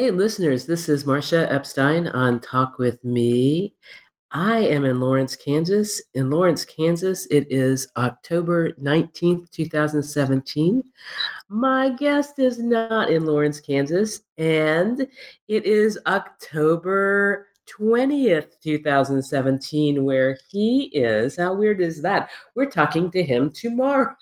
Hey, listeners, this is Marcia Epstein on Talk With Me. I am in Lawrence, Kansas. In Lawrence, Kansas, it is October 19th, 2017. My guest is not in Lawrence, Kansas, and it is October 20th, 2017, where he is. How weird is that? We're talking to him tomorrow.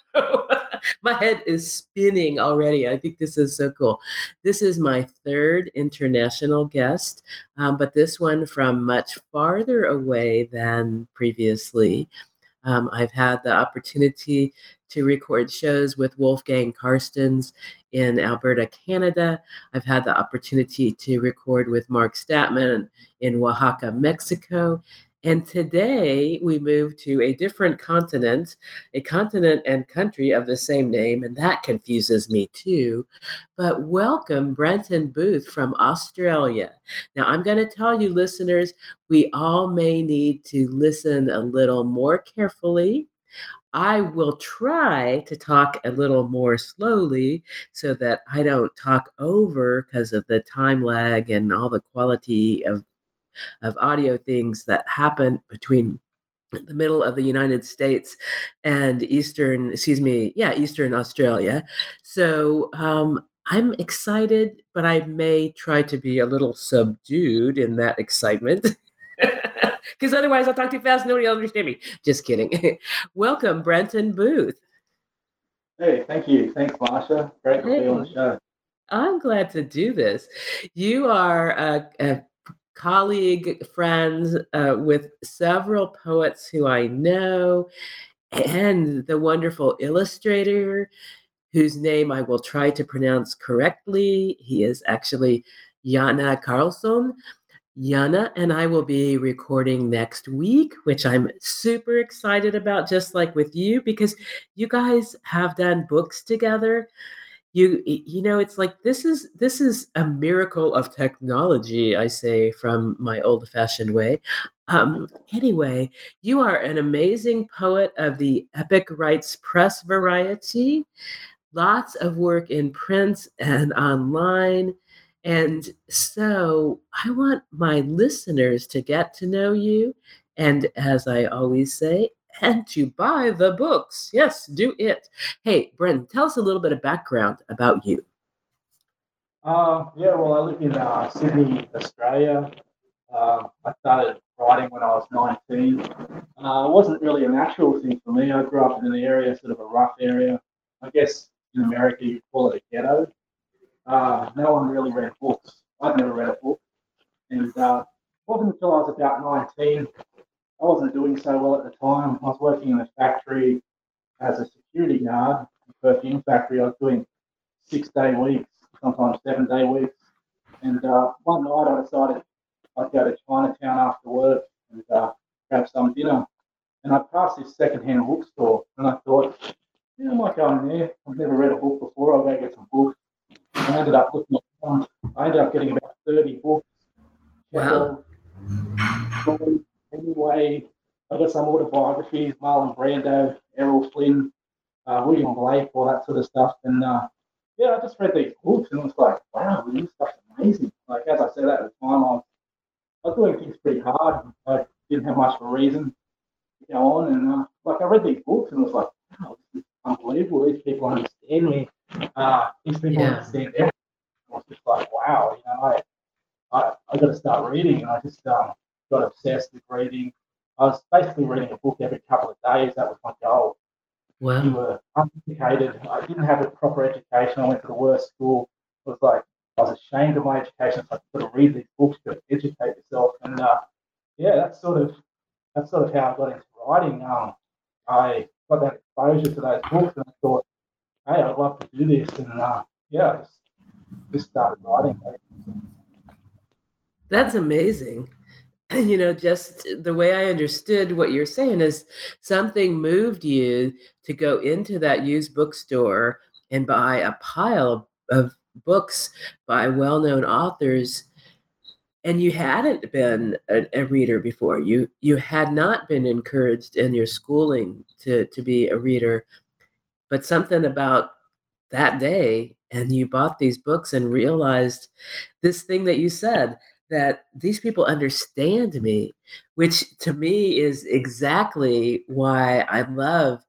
My head is spinning already. I think this is so cool. This is my third international guest, but this one from much farther away than previously. I've had the opportunity to record shows with Wolfgang Carstens in Alberta, Canada. I've had the opportunity to record with Mark Statman in Oaxaca, Mexico. And today we move to a different continent, a continent and country of the same name, and that confuses me too. But welcome Brenton Booth from Australia. Now I'm going to tell you, listeners, we all may need to listen a little more carefully. I will try to talk a little more slowly so that I don't talk over because of the time lag and all the quality of audio things that happen between the middle of the United States and Eastern Australia. So I'm excited, but I may try to be a little subdued in that excitement because otherwise I'll talk too fast. Nobody will understand me. Just kidding. Welcome, Brenton Booth. Hey, thank you. Thanks, Marsha. Great to be on the show. I'm glad to do this. You are a colleague, friends with several poets who I know, and the wonderful illustrator whose name I will try to pronounce correctly. He is actually Jana Carlson. Jana and I will be recording next week, which I'm super excited about, just like with you, because you guys have done books together. You know, it's like this is a miracle of technology, I say from my old-fashioned way. Anyway, you are an amazing poet of the Epic Rites Press variety. Lots of work in print and online. And so I want my listeners to get to know you. And as I always say, and to buy the books. Yes, do it. Hey, Brenton, tell us a little bit of background about you. I live in Sydney, Australia. I started writing when I was 19. It wasn't really a natural thing for me. I grew up in an area, sort of a rough area. I guess in America you'd call it a ghetto. No one really read books. I've never read a book. And it wasn't until I was about 19, I wasn't doing so well at the time. I was working in a factory as a security guard, a perfume factory. I was doing 6-day weeks, sometimes 7-day weeks. And one night I decided I'd go to Chinatown after work and grab some dinner. And I passed this secondhand bookstore and I thought, I might go in there. I've never read a book before. I'll go get some books. And I ended up getting about 30 books. Wow. Anyway, I got some autobiographies, Marlon Brando, Errol Flynn, William Blake, all that sort of stuff. And I just read these books and I was like, wow, this stuff's amazing. Like, as I said at the time, I was doing things pretty hard. I didn't have much of a reason to go on. And I read these books and I was like, wow, this is unbelievable. These people understand me. These people understand everything. I was just like, wow, I got to start reading. And I just, got obsessed with reading. I was basically reading a book every couple of days. That was my goal. Wow. We were uneducated. I didn't have a proper education. I went to the worst school. It was like I was ashamed of my education. So I sort of read these books to educate yourself. And that's sort of how I got into writing. I got that exposure to those books, and I thought, hey, I'd love to do this. And I just started writing. That's amazing. You know, just the way I understood what you're saying is something moved you to go into that used bookstore and buy a pile of books by well-known authors, and you hadn't been a reader before. You had not been encouraged in your schooling to be a reader, but something about that day and you bought these books and realized this thing that you said, that these people understand me, which to me is exactly why I love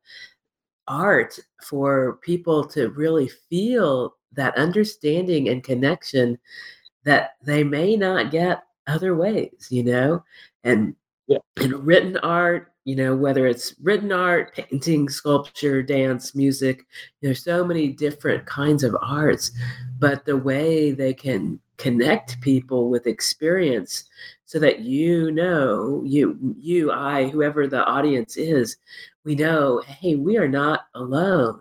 art, for people to really feel that understanding and connection that they may not get other ways, you know, and in written art, you know, whether it's written art, painting, sculpture, dance, music, there's so many different kinds of arts, but the way they can connect people with experience so that, you know, I, whoever the audience is, we know, hey, we are not alone.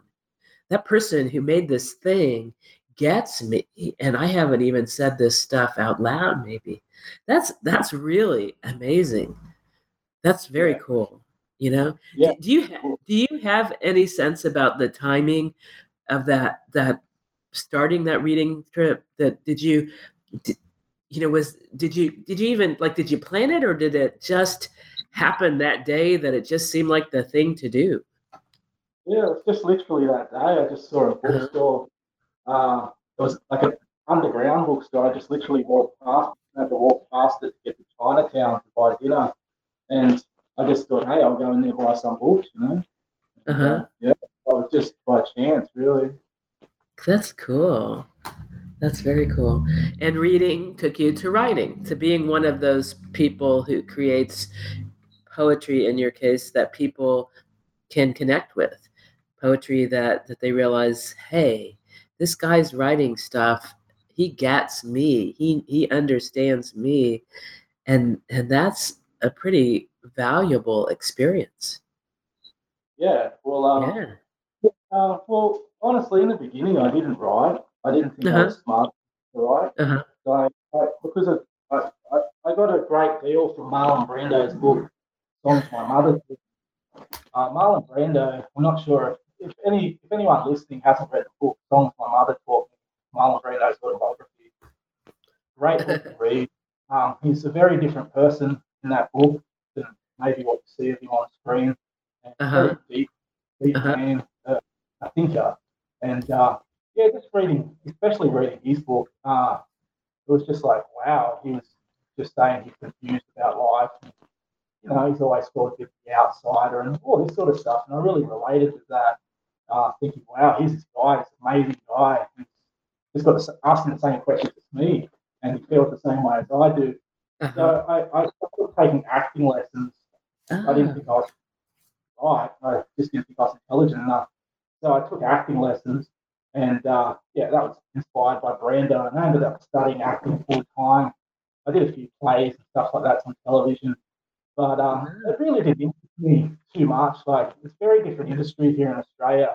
That person who made this thing gets me, and I haven't even said this stuff out loud maybe. That's really amazing. That's very cool, you know? Yeah. Do you have any sense about the timing of that starting that reading trip? That did you plan it, or did it just happen that day that it just seemed like the thing to do? Yeah, it's just literally that day. I just saw a bookstore. It was like an underground bookstore. I just literally walked past it, had to walk past it to get to Chinatown to buy dinner. And I just thought, hey, I'll go in there and buy some books, you know? Yeah, I was just by chance, really. That's cool. That's very cool. And reading took you to writing, to being one of those people who creates poetry, in your case, that people can connect with. Poetry that they realize, hey, this guy's writing stuff, he gets me, he understands me. And that's a pretty valuable experience. Yeah. Well, honestly, in the beginning, I didn't write. I didn't think I was smart to write. So I got a great deal from Marlon Brando's book, Songs My Mother. Marlon Brando, I'm not sure if anyone listening hasn't read the book, Songs My Mother Taught Me, Marlon Brando's autobiography. Great book to read. He's a very different person in that book than maybe what you see of him on screen. And very deep man, a thinker. And just reading, especially reading his book, it was just like, wow, he was just saying he's confused about life. And, you know, he's always thought of the outsider and all this sort of stuff. And I really related to that, thinking, wow, he's this guy, this amazing guy. He's got asking the same questions as me, and he feels the same way as I do. So I started taking acting lessons. I didn't think I was right. I just didn't think I was intelligent enough. So I took acting lessons, and that was inspired by Brando. And I ended up studying acting full time. I did a few plays and stuff like that on television, but it really didn't interest me too much. Like, it's a very different industry here in Australia.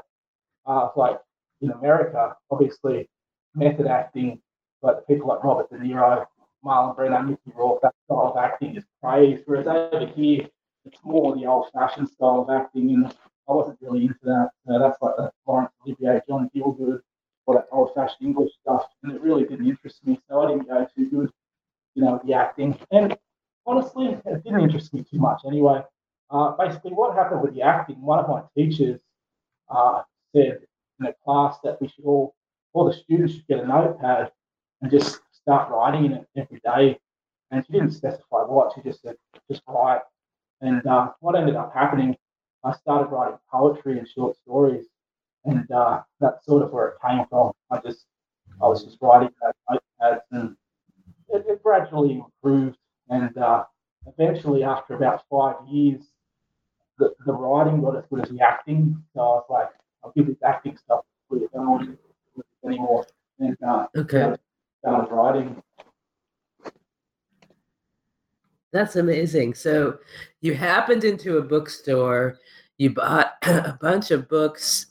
Like in America, obviously method acting, but people like Robert De Niro, Marlon Brando, Mickey Rourke, that style of acting is praised. Whereas over here, it's more the old-fashioned style of acting, and I wasn't really into that. So that's like the Laurence Olivier, John Gielgud, all that old-fashioned English stuff, and it really didn't interest me. So I didn't go too good, you know, with the acting. And honestly, it didn't interest me too much anyway. Basically, what happened with the acting, one of my teachers said in a class that we should all the students should get a notepad and just start writing in it every day. And she didn't specify what, she just said, just write. And what ended up happening, I started writing poetry and short stories, and that's sort of where it came from. I was just writing those notepads, and it gradually improved. And eventually, after about 5 years, the writing got as good as the acting. So I was like, I'll give this acting stuff to you. I don't want to do it anymore. And started writing. That's amazing. So you happened into a bookstore, you bought a bunch of books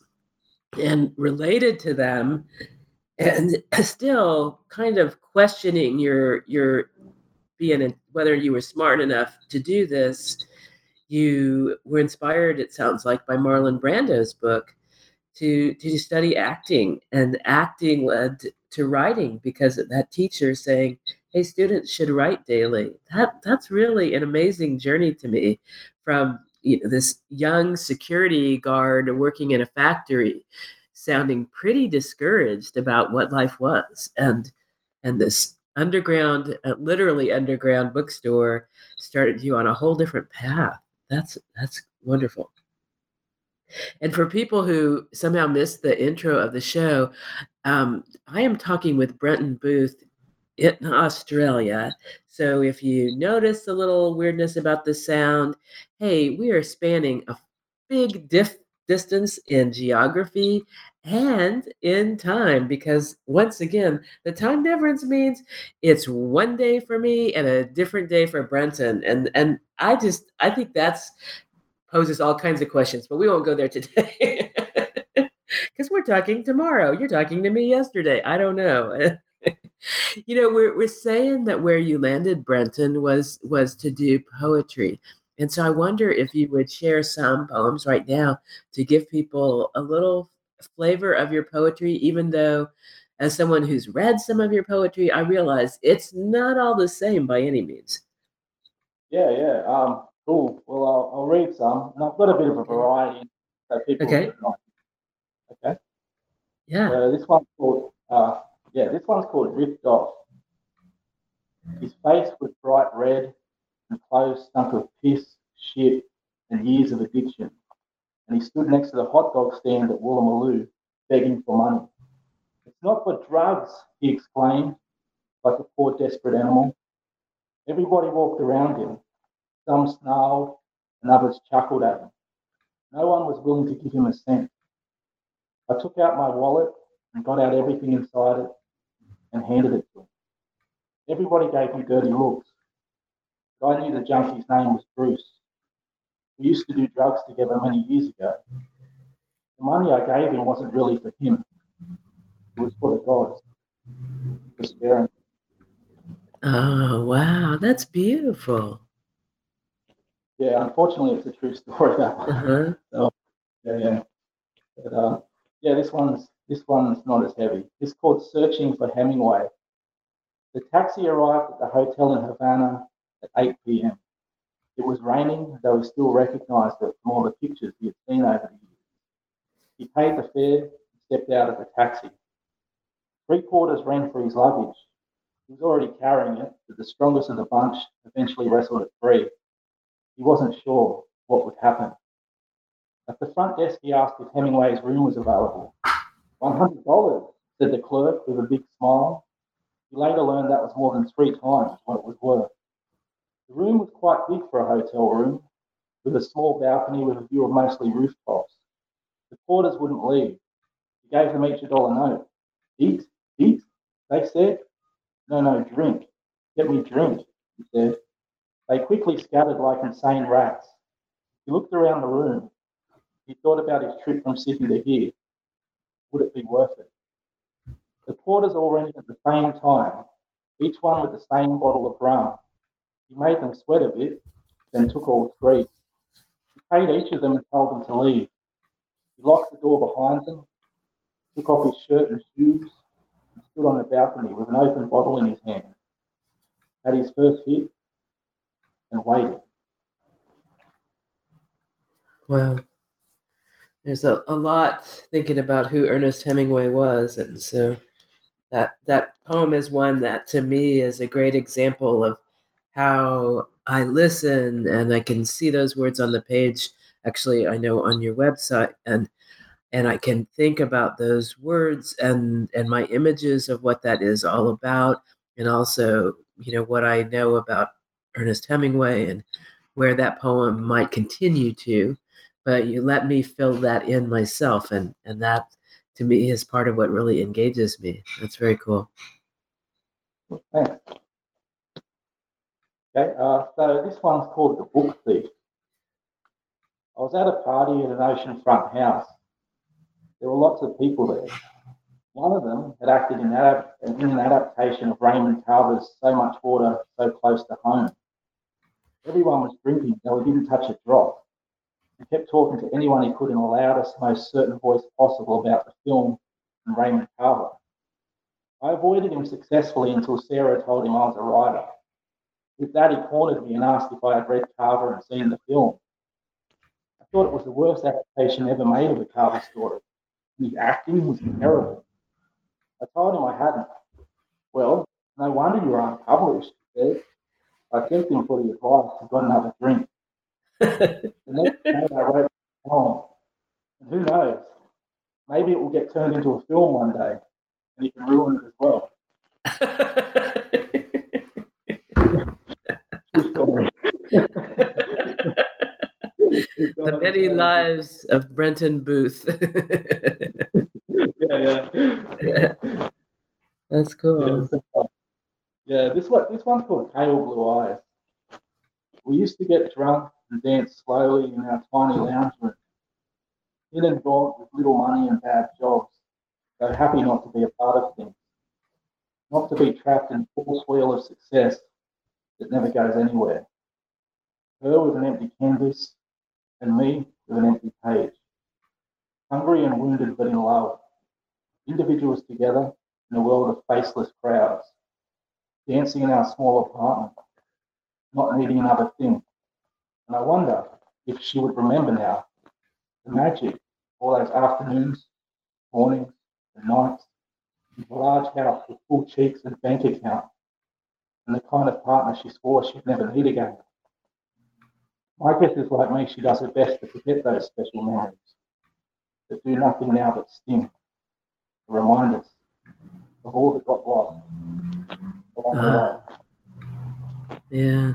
and related to them, and still kind of questioning your being, whether you were smart enough to do this. You were inspired, it sounds like, by Marlon Brando's book to study acting, and acting led to writing because of that teacher saying, hey, students should write daily. That's really an amazing journey to me, from this young security guard working in a factory sounding pretty discouraged about what life was. And this underground, literally underground bookstore started you on a whole different path. That's wonderful. And for people who somehow missed the intro of the show, I am talking with Brenton Booth in Australia. So if you notice a little weirdness about the sound, hey, we are spanning a big distance in geography and in time, because once again, the time difference means it's one day for me and a different day for Brenton. And I think that's poses all kinds of questions, but we won't go there today because we're talking tomorrow. You're talking to me yesterday. I don't know. You know, we're saying that where you landed, Brenton, was to do poetry. And so I wonder if you would share some poems right now to give people a little flavor of your poetry, even though as someone who's read some of your poetry, I realize it's not all the same by any means. Yeah. Cool. Well, I'll read some, and I've got a bit of a variety so people can. Okay. Yeah. So this one's called. This one's called Ripped Off. His face was bright red, and clothes stunk of piss, shit, and years of addiction. And he stood next to the hot dog stand at Woolloomooloo, begging for money. "It's not for drugs," he exclaimed, like a poor desperate animal. Everybody walked around him. Some snarled and others chuckled at him. No one was willing to give him a cent. I took out my wallet and got out everything inside it and handed it to him. Everybody gave me dirty looks. I knew the junkie's name was Bruce. We used to do drugs together many years ago. The money I gave him wasn't really for him. It was for the gods. For sparing him. Oh, wow. That's beautiful. Yeah, unfortunately, it's a true story. That one. Uh-huh. So, yeah. But, this one's not as heavy. It's called Searching for Hemingway. The taxi arrived at the hotel in Havana at 8 p.m. It was raining, though he still recognised it from all the pictures he had seen over the years. He paid the fare and stepped out of the taxi. 3 quarters ran for his luggage. He was already carrying it, but the strongest of the bunch eventually wrestled it free. He wasn't sure what would happen. At the front desk, he asked if Hemingway's room was available. $100, said the clerk with a big smile. He later learned that was more than 3 times what it was worth. The room was quite big for a hotel room, with a small balcony with a view of mostly rooftops. The porters wouldn't leave. He gave them each $1 note. Eat, they said. No, drink. Get me drink, he said. They quickly scattered like insane rats. He looked around the room. He thought about his trip from Sydney to here. Would it be worth it? The porters all ran in at the same time, each one with the same bottle of rum. He made them sweat a bit, then took all 3. He paid each of them and told them to leave. He locked the door behind them, took off his shirt and shoes, and stood on the balcony with an open bottle in his hand. Had his first hit. And waiting. Wow. There's a lot thinking about who Ernest Hemingway was. And so that poem is one that to me is a great example of how I listen, and I can see those words on the page. Actually, I know on your website, and I can think about those words and my images of what that is all about. And also, you know, what I know about Ernest Hemingway and where that poem might continue to, but you let me fill that in myself. And that to me is part of what really engages me. That's very cool. Thanks. Okay, so this one's called The Book Thief. I was at a party at an oceanfront house. There were lots of people there. One of them had acted in an adaptation of Raymond Carver's So Much Water, So Close to Home. Everyone was drinking, though he didn't touch a drop. He kept talking to anyone he could in the loudest, most certain voice possible about the film and Raymond Carver. I avoided him successfully until Sarah told him I was a writer. With that, he cornered me and asked if I had read Carver and seen the film. I thought it was the worst adaptation ever made of the Carver story. His acting was terrible. I told him I hadn't. Well, no wonder you aren't published, he said. I kept him for the advice and got another drink. The next day I wrote a poem. And who knows? Maybe it will get turned into a film one day and you can ruin it as well. The many lives of Brenton Booth. Yeah. That's cool. Yeah, this one's called Pale Blue Eyes. We used to get drunk and dance slowly in our tiny lounge room, in and involved with little money and bad jobs, though happy not to be a part of things, not to be trapped in a false wheel of success that never goes anywhere. Her with an empty canvas and me with an empty page. Hungry and wounded but in love. Individuals together in a world of faceless crowds. Dancing in our small apartment. Not needing another thing. And I wonder if she would remember now the magic, all those afternoons, mornings and nights, a large house with full cheeks and bank account, and the kind of partner she swore she'd never need again. My guess is, like me, she does her best to forget those special memories that do nothing now but sting, to remind us of all that got lost. Yeah.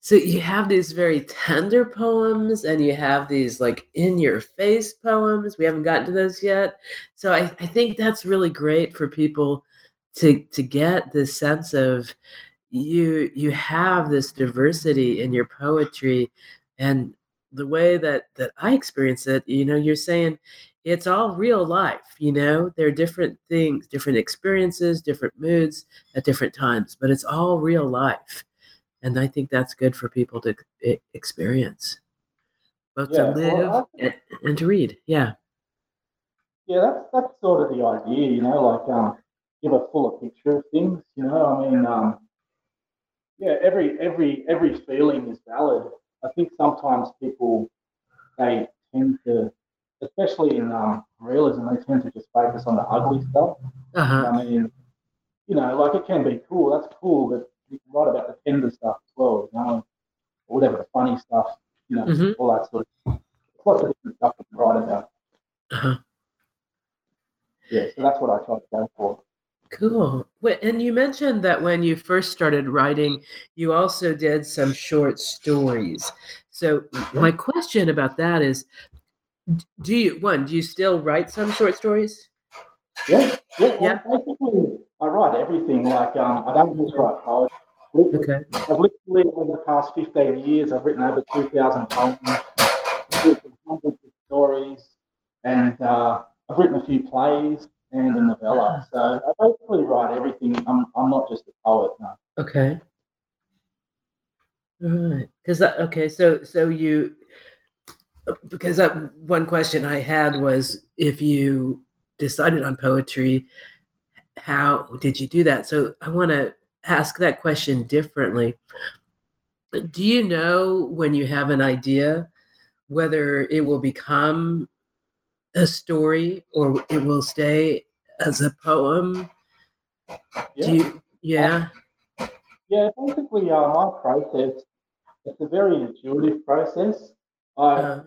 So you have these very tender poems and you have these like in-your-face poems. We haven't gotten to those yet. So I think that's really great for people to get this sense of you have this diversity in your poetry. And the way that I experience it, you know, you're saying it's all real life, you know. There are different things, different experiences, different moods at different times, but it's all real life. And I think that's good for people to experience, both to live and to read. Yeah. Yeah, that's sort of the idea, you know, like give a fuller picture of things, you know. I mean, every feeling is valid. I think sometimes people, they tend to, especially in realism, they tend to just focus on the ugly stuff. Uh-huh. I mean, you know, like it can be cool, that's cool, but you can write about the tender stuff as well, you know, or whatever, the funny stuff, you know, all that sort of stuff. There's lots of different stuff you can write about. Uh-huh. Yeah, so that's what I try to go for. Cool. And you mentioned that when you first started writing, you also did some short stories. So my question about that is, do you still write some short stories? Yeah. Basically, I write everything. Like, I don't just write poetry. Okay. I've literally, over the past 15 years, I've written over 2,000 poems, hundreds of stories, and I've written a few plays and a novella. So I basically write everything. I'm not just a poet, no. Okay. All right. Because one question I had was, if you decided on poetry, how did you do that? So I want to ask that question differently. Do you know when you have an idea whether it will become a story or it will stay as a poem? Yeah. Yeah, basically my process, it's a very intuitive process. I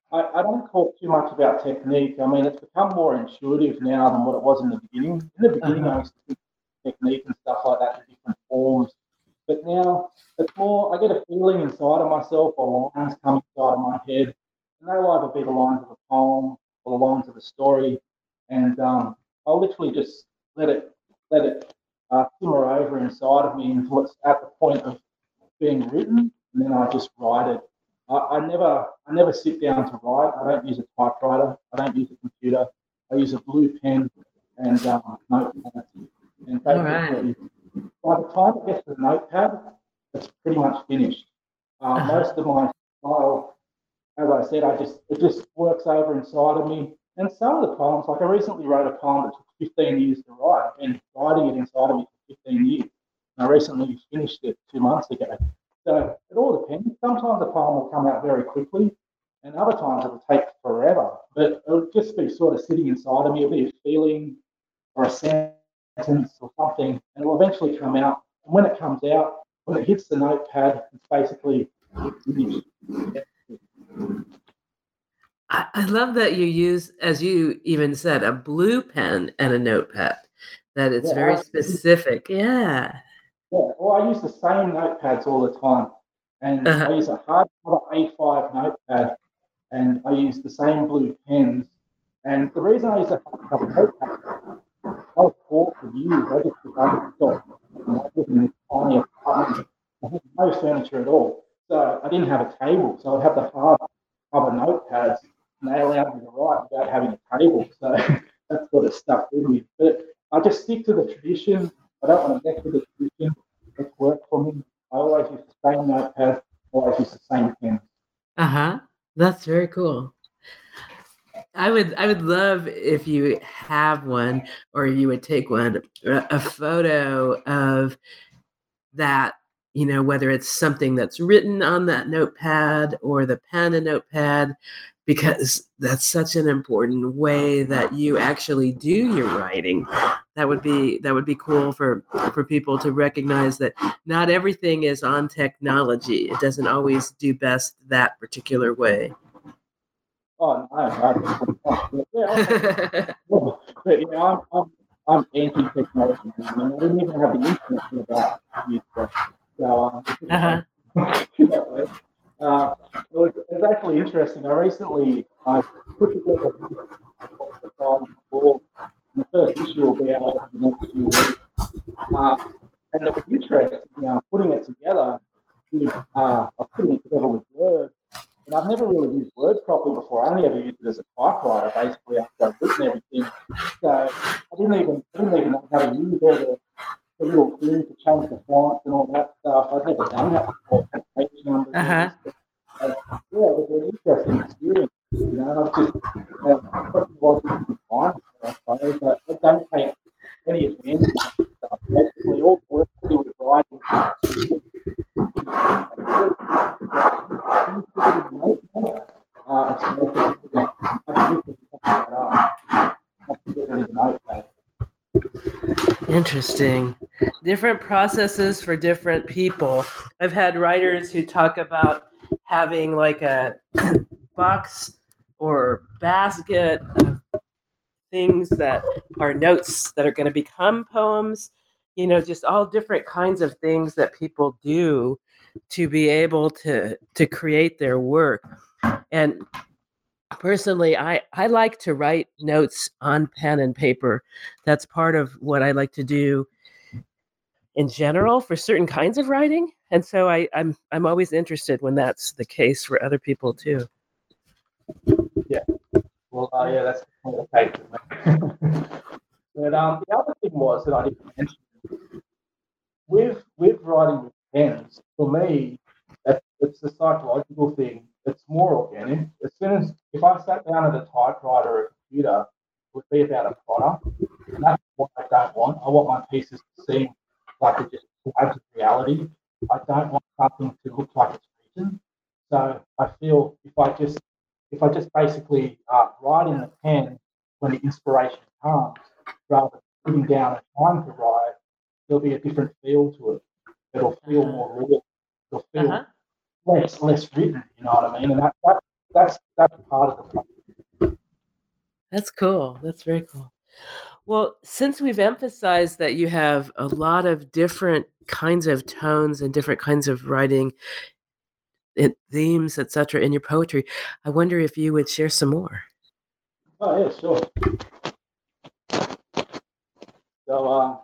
don't talk too much about technique. I mean, it's become more intuitive now than what it was in the beginning. In the beginning, I used to think technique and stuff like that in different forms. But now it's more, I get a feeling inside of myself, or lines come inside of my head. And they'll either be the lines of a poem or the lines of a story. And I'll literally just let it simmer over inside of me until it's at the point of being written. And then I just write it. I never sit down to write. I don't use a typewriter. I don't use a computer. I use a blue pen and notepad. And basically, by the time it gets to the notepad, it's pretty much finished. Most of my style, as I said, it just works over inside of me. And some of the poems, like I recently wrote a poem that took 15 years to write. I've been writing it inside of me for 15 years. And I recently finished it 2 months ago. So it all depends. Sometimes a poem will come out very quickly, and other times it will take forever. just be sort of sitting inside of me, a bit of feeling or a sentence or something, and it'll eventually come out. And when it comes out, when it hits the notepad, it's basically. I love that you use, as you even said, a blue pen and a notepad. That it's very specific. Yeah. Well, I use the same notepads all the time, and I use a hard A5 notepad, and I use the same blue pens. And the reason I use a hard notepad, I was taught to use. I just decided to stop. I lived in this tiny apartment. I had no furniture at all, so I didn't have a table. So I had the hard cover notepads, and they allowed me to write without having a table. So that sort of stuck with me. But I just stick to the tradition. I don't want to mess with the tradition. It's worked for me. I always use the same notepad. Always use the same pen. That's very cool. I would love if you have one, or you would take one, a photo of that. You know, whether it's something that's written on that notepad or the pen and notepad, because that's such an important way that you actually do your writing. That would be cool for people to recognize that not everything is on technology. It doesn't always do best that particular way. Oh, no. I'm anti-technology. I didn't even have the internet for that. So it's actually interesting. I recently put together the time before, and the first issue will be out over the next few weeks. And it was interesting, putting it together. I was putting it together with Word, and I've never really used Word properly before. I only ever used it as a typewriter, basically, after I've written everything. So I didn't even know how to use all the little glue to change the font and all that stuff. I've never done that before. Page numbers. It was an interesting experience. I've just but I don't take any advantage of stuff. Basically, all the work I do with writing. Interesting. Different processes for different people. I've had writers who talk about having like a box or basket of things that are notes that are going to become poems, just all different kinds of things that people do to be able to create their work. And personally, I like to write notes on pen and paper. That's part of what I like to do in general for certain kinds of writing. And so I'm always interested when that's the case for other people too. Yeah. Well, that's kind of the case. But the other thing was that I didn't mention with writing with pens, for me, it's the psychological thing. It's more organic. As soon as if I sat down at a typewriter or a computer, it would be about a product. And that's what I don't want. I want my pieces to seem like it just collabs with reality. I don't want something to look like it's written. So I feel if I just basically write in the pen when the inspiration comes, rather than putting down a time to write, there'll be a different feel to it. It'll feel more real. It'll feel less written, you know what I mean? And that's part of the problem. That's cool. That's very cool. Well, since we've emphasized that you have a lot of different kinds of tones and different kinds of writing, themes, etc., in your poetry, I wonder if you would share some more. Oh, yeah, sure. So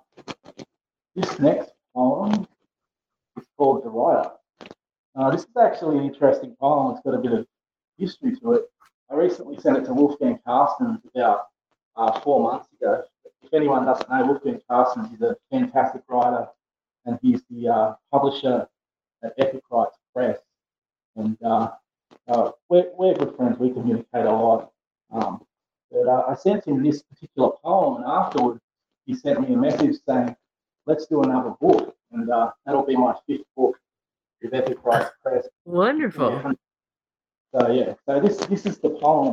this next poem is called The Writer. This is actually an interesting poem. It's got a bit of history to it. I recently sent it to Wolfgang Carstens about 4 months ago. If anyone doesn't know, Wolfgang Carstens is a fantastic writer, and he's the publisher at Epic Rites Press. And we're good friends. We communicate a lot. But I sent him this particular poem, and afterwards he sent me a message saying, let's do another book. And that'll be my fifth book. Epic Rites Press. Wonderful. So this is the poem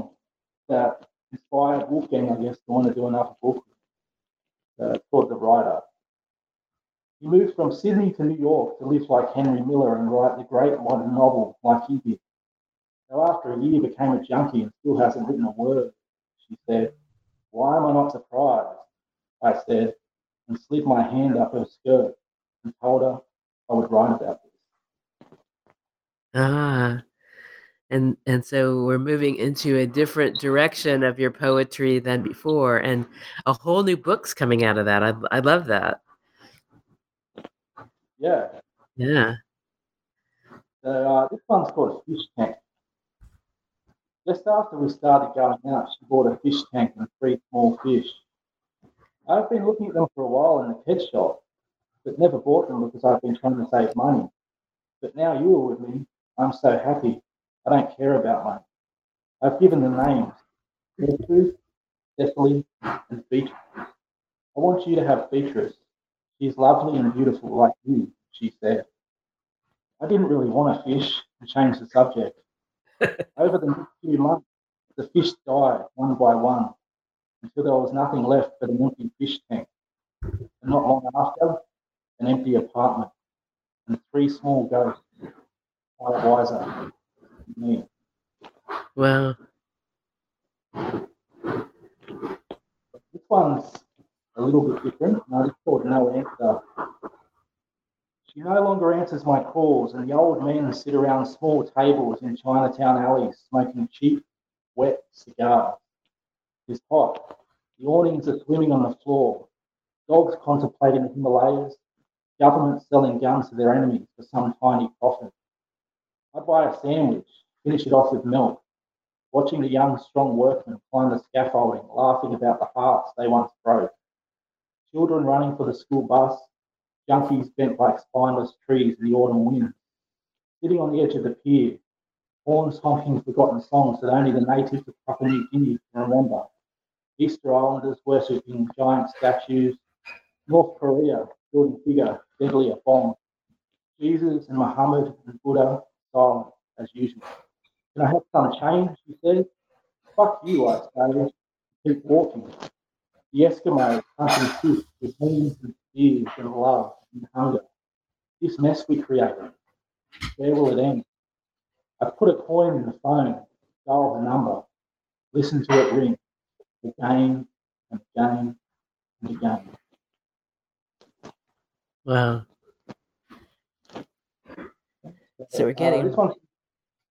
that inspired Wolfgang, I guess, to want to do another book. It's called The Writer. He moved from Sydney to New York to live like Henry Miller and write the great modern novel like he did. Now, after a year, became a junkie and still hasn't written a word, she said. Why am I not surprised? I said, and slid my hand up her skirt and told her I would write about this. Ah, and so we're moving into a different direction of your poetry than before, and a whole new book's coming out of that. I love that. Yeah. Yeah. So this one's called Fish Tank. Just after we started going out, she bought a fish tank and 3 small fish. I've been looking at them for a while in the pet shop, but never bought them because I've been trying to save money. But now you are with me. I'm so happy. I don't care about money. I've given them names. Gertrude, Cecily, and Beatrice. I want you to have Beatrice. She's lovely and beautiful like you, she said. I didn't really want a fish and change the subject. Over the next few months, the fish died one by one until there was nothing left but an empty fish tank. And not long after, an empty apartment and 3 small ghosts, quite wiser than me. Wow. This one's a little bit different, and I just thought no answer. She no longer answers my calls, and the old men sit around small tables in Chinatown alleys smoking cheap, wet cigars. It's hot. The awnings are swimming on the floor. Dogs contemplating the Himalayas. Government selling guns to their enemies for some tiny profit. I buy a sandwich, finish it off with milk, watching the young, strong workmen climb the scaffolding, laughing about the hearts they once broke. Children running for the school bus. Junkies bent like spineless trees in the autumn wind, sitting on the edge of the pier, horns honking forgotten songs that only the natives of Papua New Guinea can remember. Easter Islanders worshipping giant statues, North Korea building bigger, deadlier bombs, Jesus and Muhammad and Buddha silent as usual. Can I have some change, he said. Fuck you, I say. Keep walking. The Eskimos hunting fish with hands and fears and love and hunger. This mess we created. Where will it end? I put a coin in the phone, dial the number, listen to it ring again and again and again. Wow. So we're getting... this one...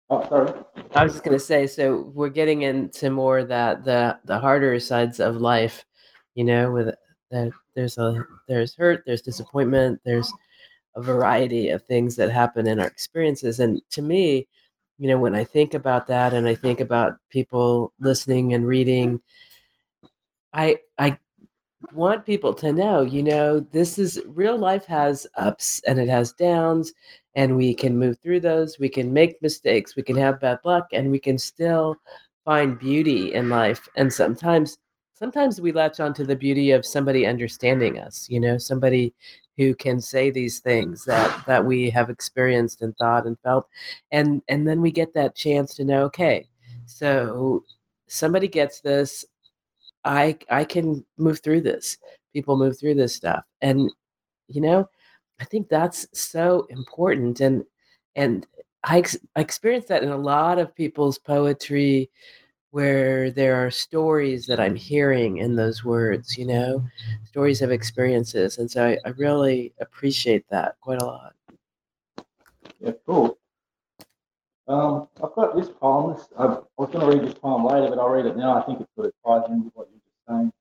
Oh, sorry. I was just going to say, so we're getting into more that the harder sides of life, you know, with... There's hurt, there's disappointment, there's a variety of things that happen in our experiences. And to me, you know, when I think about that and I think about people listening and reading, I want people to know, you know, this is real life has ups and it has downs, and we can move through those. We can make mistakes, we can have bad luck, and we can still find beauty in life. And sometimes we latch on to the beauty of somebody understanding us, you know, somebody who can say these things that we have experienced and thought and felt. And then we get that chance to know, okay, so somebody gets this, I can move through this. People move through this stuff. And, you know, I think that's so important. And I experienced that in a lot of people's poetry, where there are stories that I'm hearing in those words, you know, stories of experiences. And so I really appreciate that quite a lot. Yeah, cool. I've got this poem. I was going to read this poem later, but I'll read it now. I think it sort of ties in with what you were saying.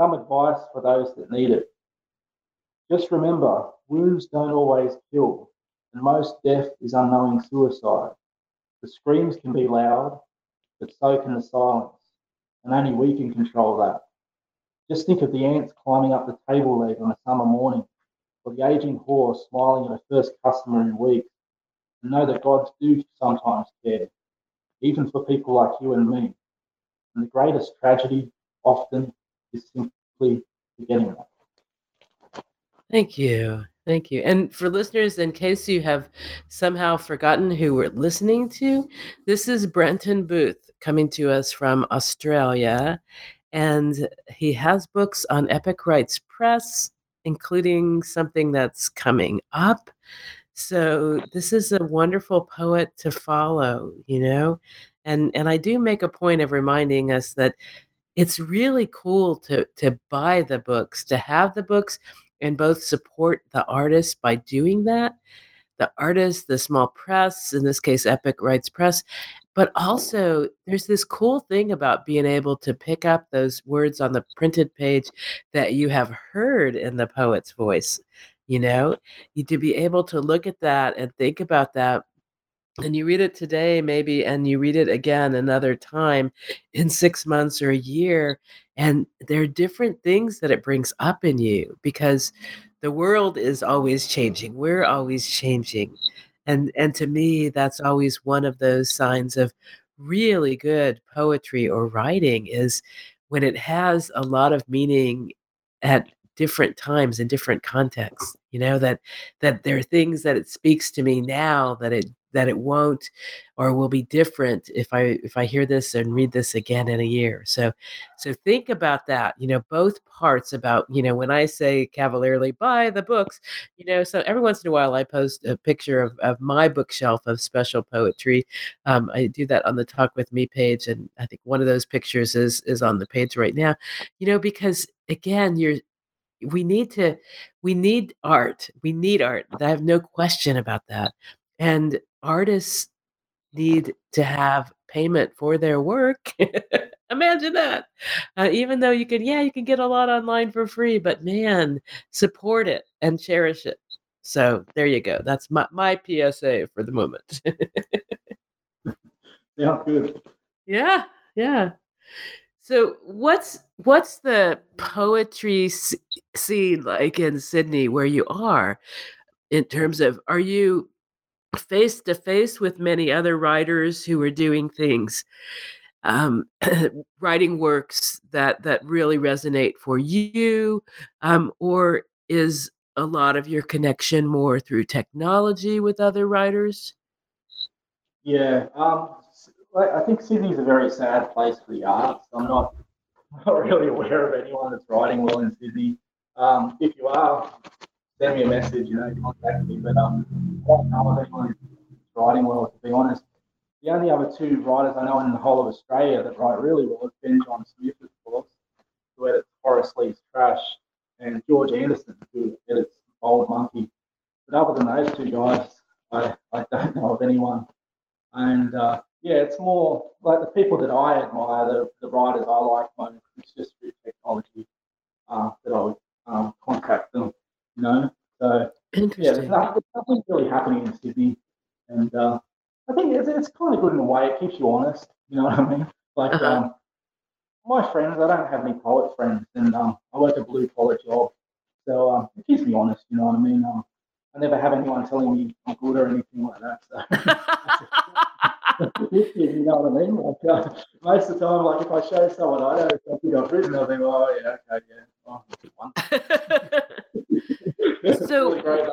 Some advice for those that need it. Just remember, wounds don't always kill, and most death is unknowing suicide. The screams can be loud, but so can the silence, and only we can control that. Just think of the ants climbing up the table leg on a summer morning, or the aging horse smiling at her first customer in weeks, and know that gods do sometimes care, even for people like you and me. And the greatest tragedy often is simply forgetting that. Thank you. Thank you. And for listeners, in case you have somehow forgotten who we're listening to, this is Brenton Booth coming to us from Australia. And he has books on Epic Rites Press, including something that's coming up. So this is a wonderful poet to follow, you know. And I do make a point of reminding us that it's really cool to buy the books, to have the books, and both support the artist by doing that, the artist, the small press, in this case, Epic Rites Press. But also, there's this cool thing about being able to pick up those words on the printed page that you have heard in the poet's voice. You know, you to be able to look at that and think about that. And you read it today, maybe, and you read it again another time in 6 months or a year. And there are different things that it brings up in you because the world is always changing. We're always changing. And to me, that's always one of those signs of really good poetry or writing is when it has a lot of meaning at different times and different contexts. You know, that there are things that it speaks to me now that it won't or will be different if I hear this and read this again in a year. So think about that, you know, both parts about, you know, when I say cavalierly buy the books, you know, so every once in a while I post a picture of my bookshelf of special poetry. I do that on the Talk With Me page. And I think one of those pictures is on the page right now, you know, because again, we need art. I have no question about that. And artists need to have payment for their work. Imagine that. Even though you can get a lot online for free, but man, support it and cherish it. So there you go. That's my PSA for the moment. Yeah, good. Yeah, yeah. So what's the poetry scene like in Sydney where you are in terms of, are you face to face with many other writers who are doing things, writing works that really resonate for you, or is a lot of your connection more through technology with other writers? Yeah, I think Sydney's a very sad place for the arts. I'm not really aware of anyone that's writing well in Sydney. If you are, send me a message, you know, contact me. But I don't know if anyone is writing well, to be honest. The only other two writers I know in the whole of Australia that write really well is Ben John Smith, of course, who edits Horace Lee's Crash, and George Anderson, who edits Old Monkey. But other than those two guys, I don't know of anyone. And yeah, it's more like the people that I admire, the writers I like most, it's just through technology that I would contact them. You know, so yeah, there's nothing really happening in Sydney, and I think it's kind of good in a way. It keeps you honest, you know what I mean? Like my friends, I don't have any poet friends, and I work a blue collar job, so it keeps me honest, you know what I mean? I never have anyone telling me I'm good or anything like that. So you know what I mean? Like most of the time, like if I show someone I don't think I've written, they'll think, oh yeah, okay, yeah, well, one. So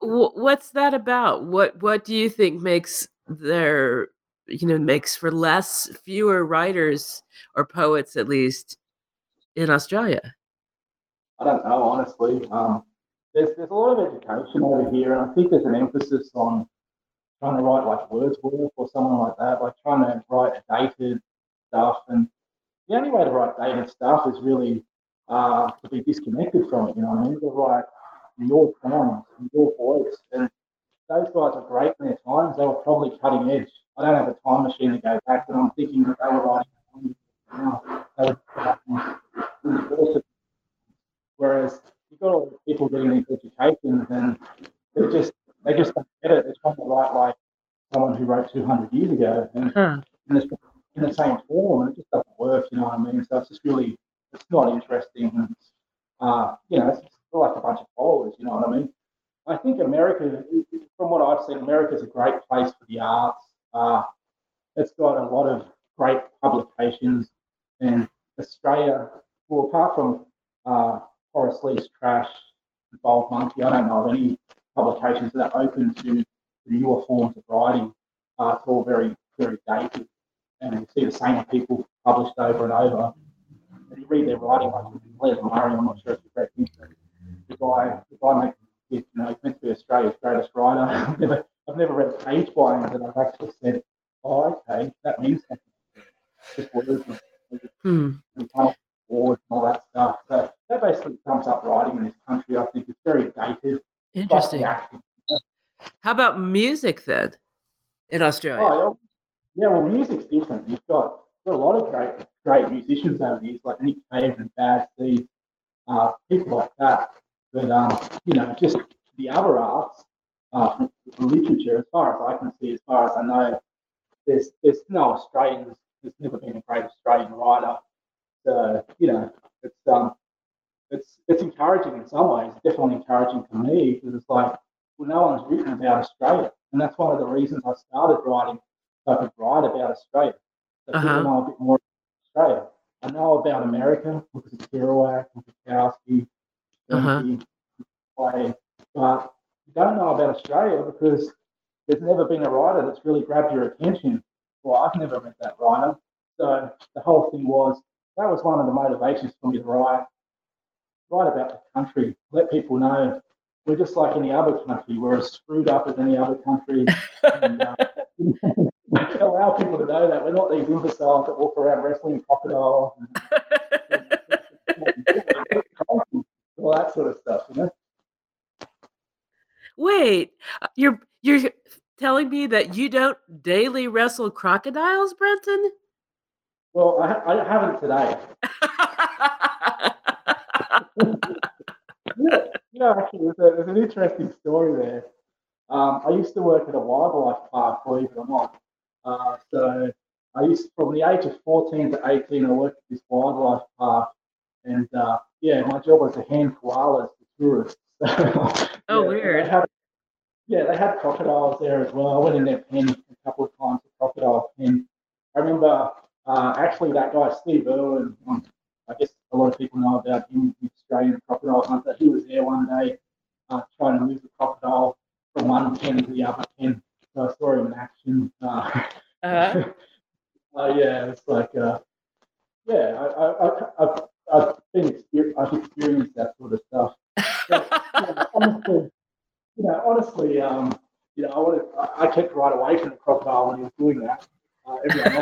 what's that about? What do you think makes for fewer writers or poets, at least in Australia? I don't know, honestly. There's a lot of education over here, and I think there's an emphasis on trying to write like Wordsworth or someone like that, like trying to write dated stuff. And the only way to write dated stuff is really to be disconnected from it, you know what I mean? To write your sound, your voice, and those guys are great in their times. They were probably cutting edge. I don't have a time machine to go back, but I'm thinking that they were writing now. Whereas you've got all these people getting these educations, and they just don't get it. They're trying to write like someone who wrote 200 years ago, and it's in the same form, and it just doesn't work. You know what I mean? So it's just really, it's not interesting. And it's, you know, it's like a bunch of followers, you know what I mean? I think America, from what I've seen, America's a great place for the arts. It's got a lot of great publications. And Australia, well, apart from Horace Lee's Crash, The Bold Monkey, I don't know of any publications that are open to newer forms of writing. It's all very, very dated. and you see the same people published over and over. If you read their writing, like Blair Murray, I'm not sure if you've read him, but the guy makes it, you know, he's meant to be Australia's greatest writer. I've never read a page by him that I've actually said, oh, okay, that means something. And all that stuff. So that basically sums up writing in this country. I think it's very dated. Interesting. How about music then in Australia? Oh, yeah, well, music's different. You've got a lot of great musicians over the years, like Nick Cave and Bad Seeds, people like that. But, you know, just the other arts, literature, as far as I can see, as far as I know, there's no Australians. There's never been a great Australian writer. So, you know, it's encouraging in some ways. It's definitely encouraging to me because it's like, well, no one's written about Australia. And that's one of the reasons I started writing, so I could write about Australia. So people know a bit more about Australia. I know about America, because it's Kerouac, Kowski, but you don't know about Australia because there's never been a writer that's really grabbed your attention. Well, I've never read that writer. So the whole thing was, that was one of the motivations for me to write about the country, let people know we're just like any other country. We're as screwed up as any other country. And, allow people to know that we're not these imbeciles that walk around wrestling crocodiles and all that sort of stuff, you know. Wait, you're telling me that you don't daily wrestle crocodiles, Brenton? Well, I haven't today. You know, actually, there's an interesting story there. I used to work at a wildlife park, believe it or not. So I used to, from the age of 14 to 18, I worked at this wildlife park. And, my job was to hand koalas to tourists. So, weird. They had crocodiles there as well. I went in their pen a couple of times, a crocodile pen. I remember actually that guy, Steve Irwin, I guess a lot of people know about him, the Australian crocodile hunter. He was there one day trying to move the crocodile from one pen to the other pen. So I saw him in action. It's like, I've experienced that sort of stuff. But, I kept right away from the crocodile when he was doing that. Everyone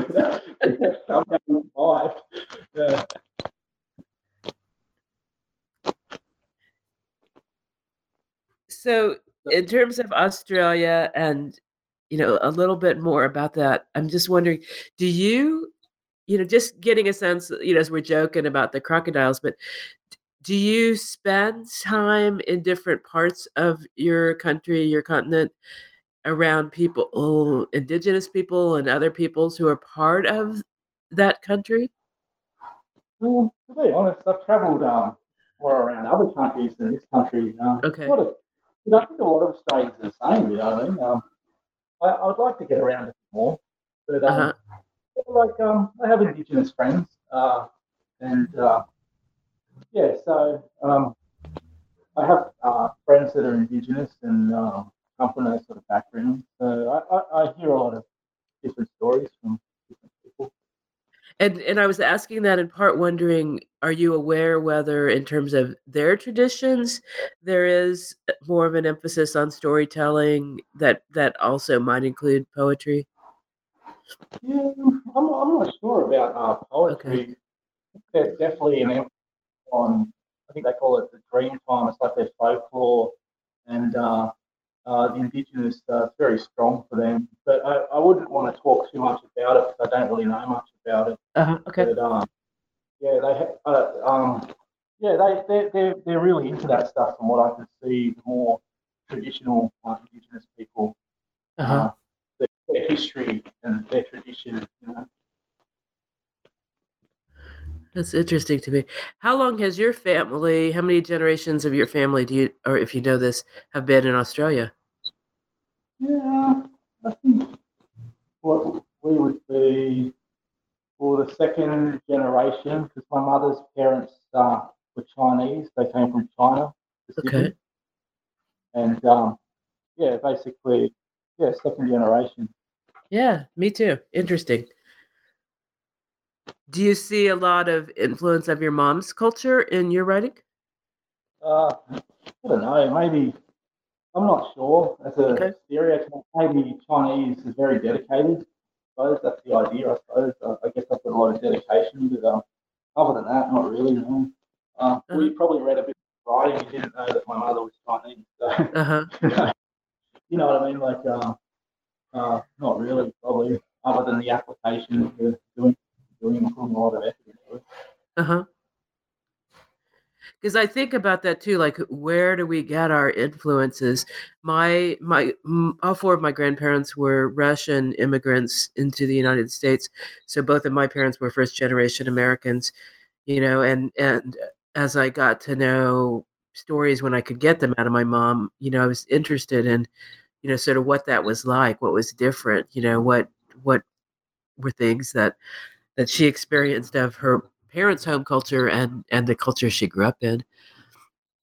else I'm having life. Yeah. So, in terms of Australia and, you know, a little bit more about that, I'm just wondering, do you, you know, just getting a sense, you know, as we're joking about the crocodiles, but do you spend time in different parts of your country, your continent, around people, Indigenous people and other peoples who are part of that country? Well, to be honest, I've travelled more around other countries than this country. I think a lot of Australians are the same, you know what I mean? I would like to get around it more, but I have Indigenous friends, I have friends that are Indigenous and come from that sort of background. So I hear a lot of different stories from different people. And I was asking that in part wondering, are you aware whether in terms of their traditions, there is more of an emphasis on storytelling that also might include poetry? Yeah, I'm not sure about poetry. Okay. There's definitely an emphasis on, I think they call it the Dreamtime. It's like their folklore and the Indigenous, it's very strong for them. But I wouldn't want to talk too much about it because I don't really know much about it. Okay. But, they're really into that stuff from what I can see, the more traditional Indigenous people, their history and their tradition, you know. That's interesting to me. How long has your family, how many generations of your family do you, or if you know this, have been in Australia? Yeah, I think what we would be for the second generation, because my mother's parents were Chinese. They came from China. Okay. And, basically, second generation. Yeah, me too. Interesting. Do you see a lot of influence of your mom's culture in your writing? I don't know. Maybe, I'm not sure. That's a stereotype. Maybe Chinese is very dedicated. I suppose that's the idea. I guess I've got a lot of dedication, but other than that, not really. No. We probably read a bit of writing. We didn't know that my mother was Chinese. So, you know what I mean? Like, not really, probably, other than the application for doing a lot of effort. Because I think about that too, like, where do we get our influences? All four of my grandparents were Russian immigrants into the United States, so both of my parents were first generation Americans, you know. And as I got to know stories when I could get them out of my mom, you know, I was interested in, you know, sort of what that was like, what was different, you know, what were things that she experienced of her parents' home culture and the culture she grew up in.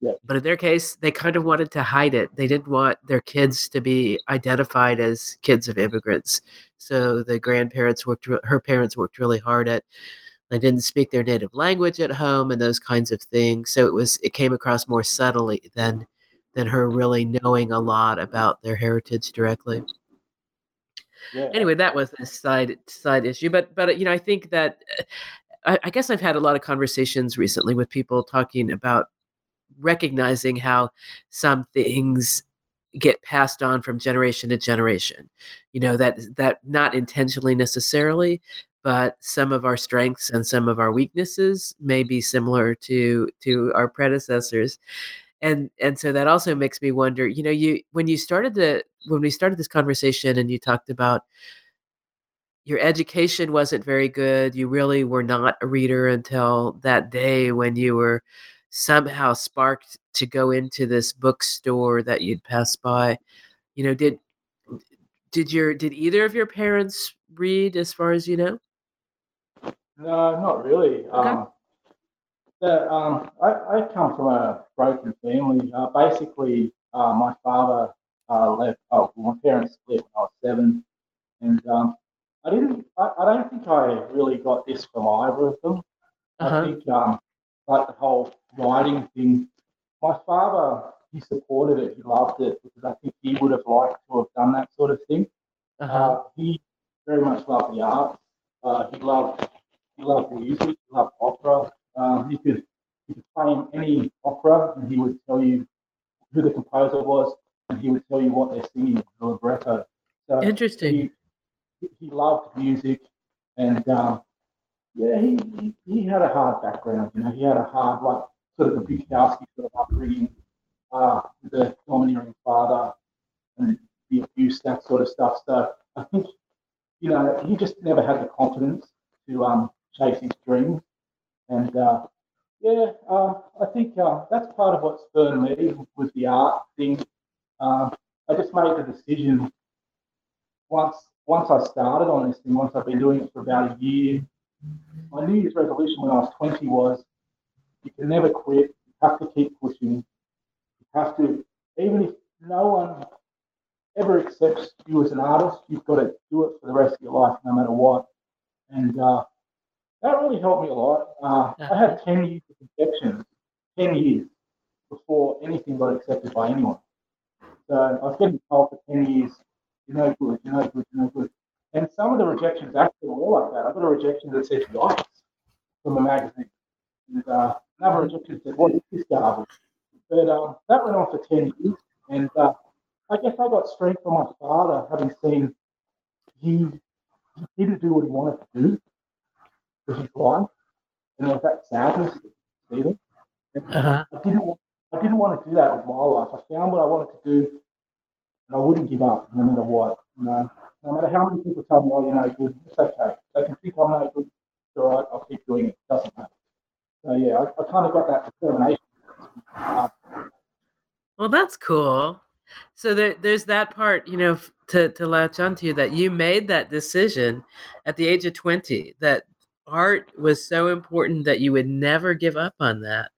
Yeah. But in their case, they kind of wanted to hide it. They didn't want their kids to be identified as kids of immigrants. So her parents worked really hard at, they didn't speak their native language at home and those kinds of things. So it came across more subtly than her really knowing a lot about their heritage directly. Yeah. Anyway, that was a side issue. But you know, I think that I guess I've had a lot of conversations recently with people talking about recognizing how some things get passed on from generation to generation, you know, that not intentionally necessarily, but some of our strengths and some of our weaknesses may be similar to our predecessors. And so that also makes me wonder, you know, when we started this conversation and you talked about your education wasn't very good. You really were not a reader until that day when you were somehow sparked to go into this bookstore that you'd pass by. You know, did either of your parents read, as far as you know? No, not really. Okay. I come from a broken family. Basically, my father left. Oh, my parents split when I was 7, and I don't think I really got this from either of them. I think like the whole writing thing, my father, he supported it. He loved it because I think he would have liked to have done that sort of thing. He very much loved the arts. He loved music. He loved opera. He could claim any opera, and he would tell you who the composer was, and he would tell you what they're singing, the libretto. So interesting. He loved music, and he had a hard background. You know, he had a hard, like, sort of a big house sort of upbringing, with a domineering father and the abuse, that sort of stuff. So I think, you know, he just never had the confidence to chase his dreams. And I think that's part of what spurred me was the art thing. I just made the decision once I started on this thing, once I've been doing it for about a year. My New Year's resolution when I was 20 was, you can never quit. You have to keep pushing. You have to, even if no one ever accepts you as an artist, you've got to do it for the rest of your life, no matter what. And that really helped me a lot. I had 10 years of confections, 10 years before anything got accepted by anyone. So I was getting told for 10 years, you're no good, you're no good, you're no good. And some of the rejections actually were like that. I got a rejection that said yikes from a magazine. And another rejection said, what is this garbage? But that went on for 10 years. And I guess I got strength from my father, having seen he didn't do what he wanted to do with his life. And there was that sadness feeling. I didn't want to do that with my life. I found what I wanted to do. And I wouldn't give up no matter what. You know? No matter how many people tell me, oh, you're no good, it's okay. They can think I'm no good, it's all right, I'll keep doing it. It doesn't matter. So, yeah, I kind of got that determination. Well, that's cool. So there's that part, you know, to latch onto, that you made that decision at the age of 20, that art was so important that you would never give up on that,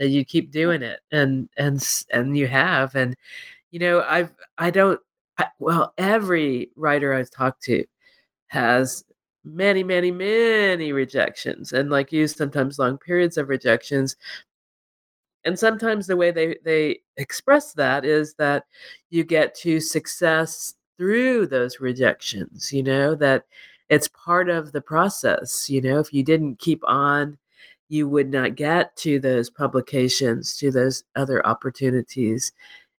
that you keep doing it. And you have. And, you know, every writer I've talked to has many, many, many rejections, and like you, sometimes long periods of rejections. And sometimes the way they express that is that you get to success through those rejections, you know, that it's part of the process. You know, if you didn't keep on, you would not get to those publications, to those other opportunities.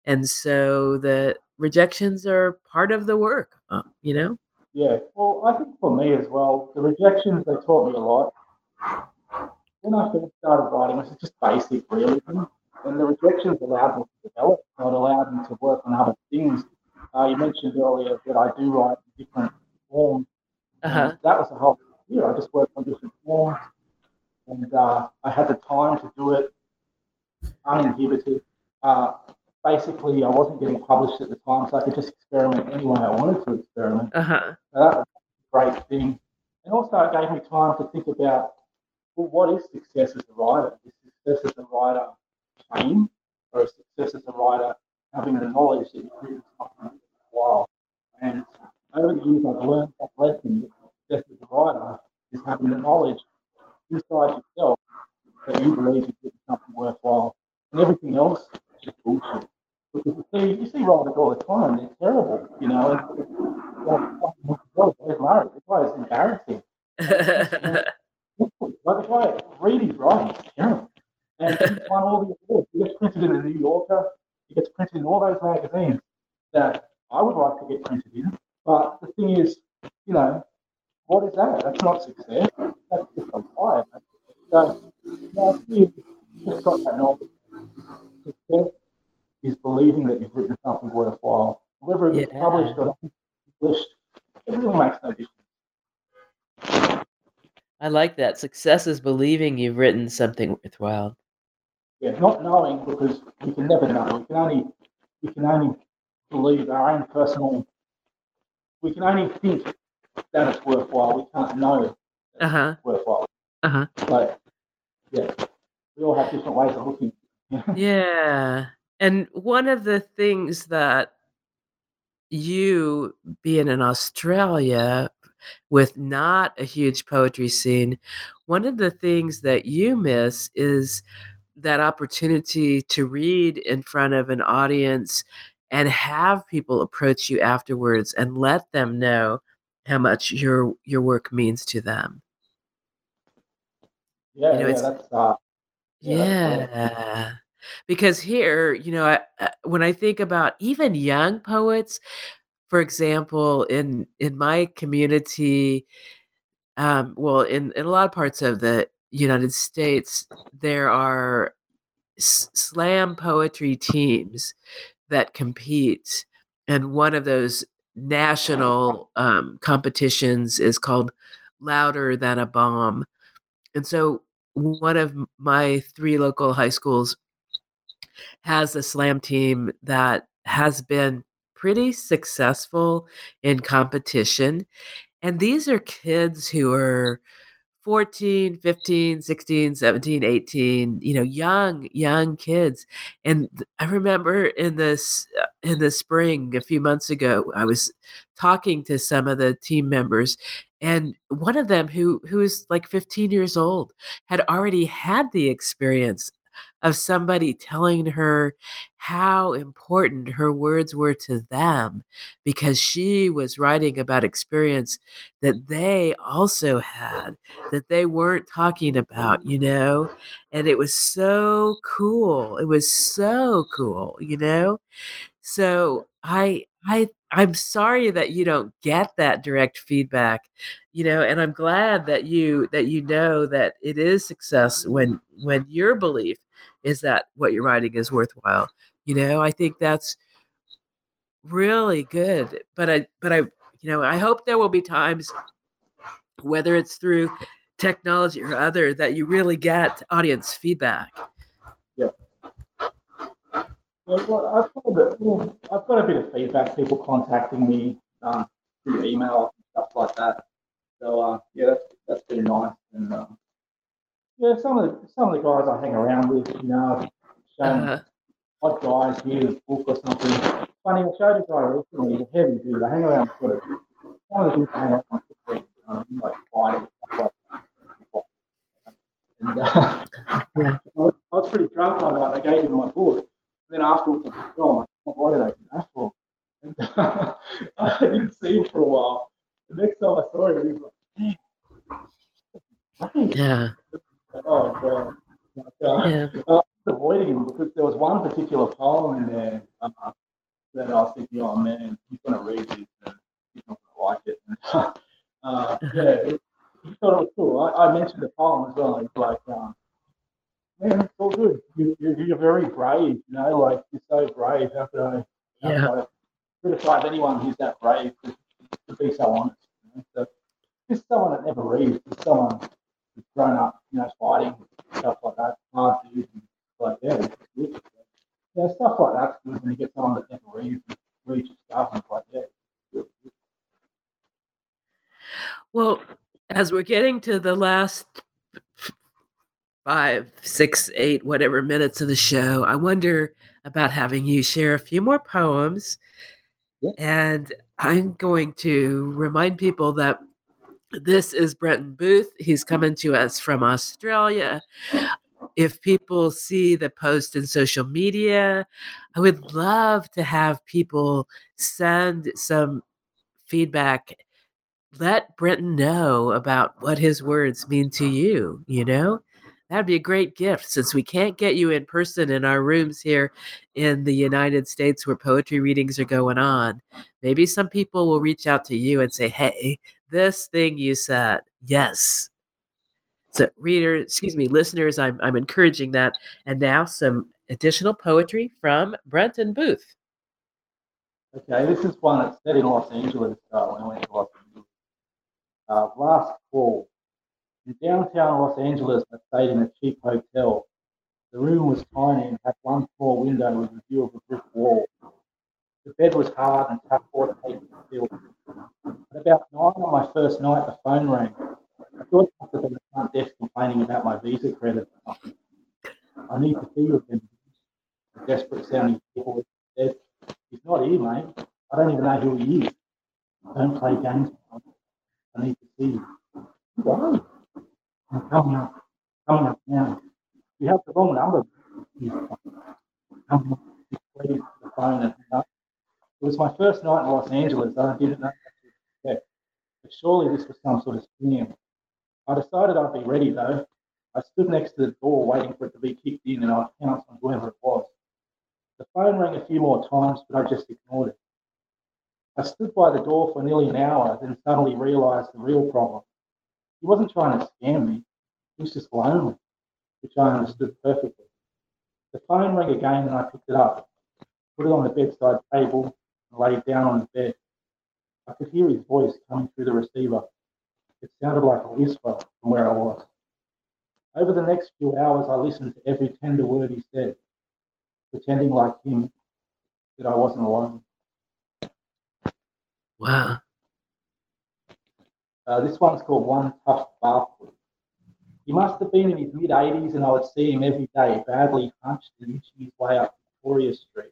And so the rejections are part of the work, you know? Yeah. Well, I think for me as well, the rejections, they taught me a lot. When I first started writing, it was just basic realism. And the rejections allowed me to develop, not allowed me to work on other things. You mentioned earlier that I do write in different forms. Uh-huh. That was the whole year. I just worked on different forms. And I had the time to do it uninhibited. Basically, I wasn't getting published at the time, so I could just experiment any way I wanted to experiment. Uh-huh. So that was a great thing. And also, it gave me time to think about, well, what is success as a writer? Is success as a writer fame, or is success as a writer having the knowledge that you've written something for a while? And over the years, I've learned that lesson, that success as a writer is having the knowledge inside yourself that you believe you've written something worthwhile. And everything else is just bullshit. Because you see writers all the time, they're terrible, you know. Where's Murray? This guy is embarrassing. Like the guy reading writing is terrible. And he won all these awards. He gets printed in the New Yorker. He gets printed in all those magazines that I would like to get printed in. But the thing is, you know, what is that? That's not success. That's just a lie. So, you know, you just got that knowledge. Success is believing that you've written something worthwhile. Whether it's published or not published, everything makes no difference. I like that. Success is believing you've written something worthwhile. Yeah, not knowing, because we can never know. We can only believe our own personal. We can only think that it's worthwhile. We can't know that it's worthwhile. Uh-huh. So, yeah, we all have different ways of looking. Yeah. And one of the things that you, being in Australia with not a huge poetry scene, one of the things that you miss is that opportunity to read in front of an audience and have people approach you afterwards and let them know how much your work means to them. Yeah, you know, that's cool. Because here, you know, when I think about even young poets, for example, in my community, well, in a lot of parts of the United States, there are slam poetry teams that compete. And one of those national competitions is called Louder Than a Bomb. And so one of my three local high schools has a slam team that has been pretty successful in competition. And these are kids who are 14, 15, 16, 17, 18, you know, young kids. And I remember in the spring, a few months ago, I was talking to some of the team members, and one of them who is like 15 years old had already had the experience of somebody telling her how important her words were to them because she was writing about experience that they also had, that they weren't talking about, you know? And it was so cool. It was so cool, you know? So I'm sorry that you don't get that direct feedback, you know, and I'm glad that you know that it is success when your belief is that what you're writing is worthwhile. You know, I think that's really good. But I, you know, I hope there will be times, whether it's through technology or other, that you really get audience feedback. Yeah. Well, I've got a bit of feedback, people contacting me through email and stuff like that. So, yeah, that's pretty nice. And, yeah, some of the guys I hang around with, you know, I've shown odd guys here, this book or something. Funny, I showed a guy recently, a heavy dude, I hang around with sort of one of the things I was pretty drunk on that. I gave him my book. And then afterwards, I was gone. Why did I do that for? And I didn't see him for a while. The next time I saw him, he was like, yeah. Oh, God. Yeah. I was avoiding him because there was one particular poem in there that I was thinking, oh, man, he's going to read this and he's not going to like it. And, he thought it was cool. I mentioned the poem as well. It's like, man, it's all good. You're very brave, you know, like, you're so brave. How could I criticize anyone who's that brave to be so honest? You know? So, just someone that never reads, just someone who's grown up, you know, fighting and stuff like that, hard dudes, and like, yeah, it's good. So, yeah, stuff like that's good when you get someone that never reads and reads your stuff and it's like, yeah, it's good. Well, as we're getting to the last 5, 6, 8, whatever minutes of the show, I wonder about having you share a few more poems. Yeah. And I'm going to remind people that this is Brenton Booth. He's coming to us from Australia. If people see the post in social media, I would love to have people send some feedback. Let Brenton know about what his words mean to you, you know? That'd be a great gift since we can't get you in person in our rooms here in the United States where poetry readings are going on. Maybe some people will reach out to you and say, hey, this thing you said, yes. So listeners, I'm encouraging that. And now some additional poetry from Brenton Booth. Okay, this is one that's set in Los Angeles when I went to Los Angeles. Last call. In downtown Los Angeles, I stayed in a cheap hotel. The room was tiny and had one small window with a view of a brick wall. The bed was hard and tough for the people to feel. At about 9 on my first night, the phone rang. I thought it must have been the front desk complaining about my visa credit. I need to be with him. The desperate sounding people said, he's not here, mate. I don't even know who he is. Don't play games. I need to see you. Who are you? I'm coming up now. You have the wrong number. I'm waiting for the phone. And it was my first night in Los Angeles. I didn't know what to expect. But surely this was some sort of scam. I decided I'd be ready, though. I stood next to the door waiting for it to be kicked in, and I pounced on whoever it was. The phone rang a few more times, but I just ignored it. I stood by the door for nearly an hour, then suddenly realised the real problem. He wasn't trying to scam me. He was just lonely, which I understood perfectly. The phone rang again and I picked it up, put it on the bedside table and laid down on the bed. I could hear his voice coming through the receiver. It sounded like a whisper from where I was. Over the next few hours, I listened to every tender word he said, pretending like him that I wasn't alone. Wow. This one's called One Tough Bathroom. He must have been in his mid-80s and I would see him every day, badly hunched and inching his way up Victoria Street.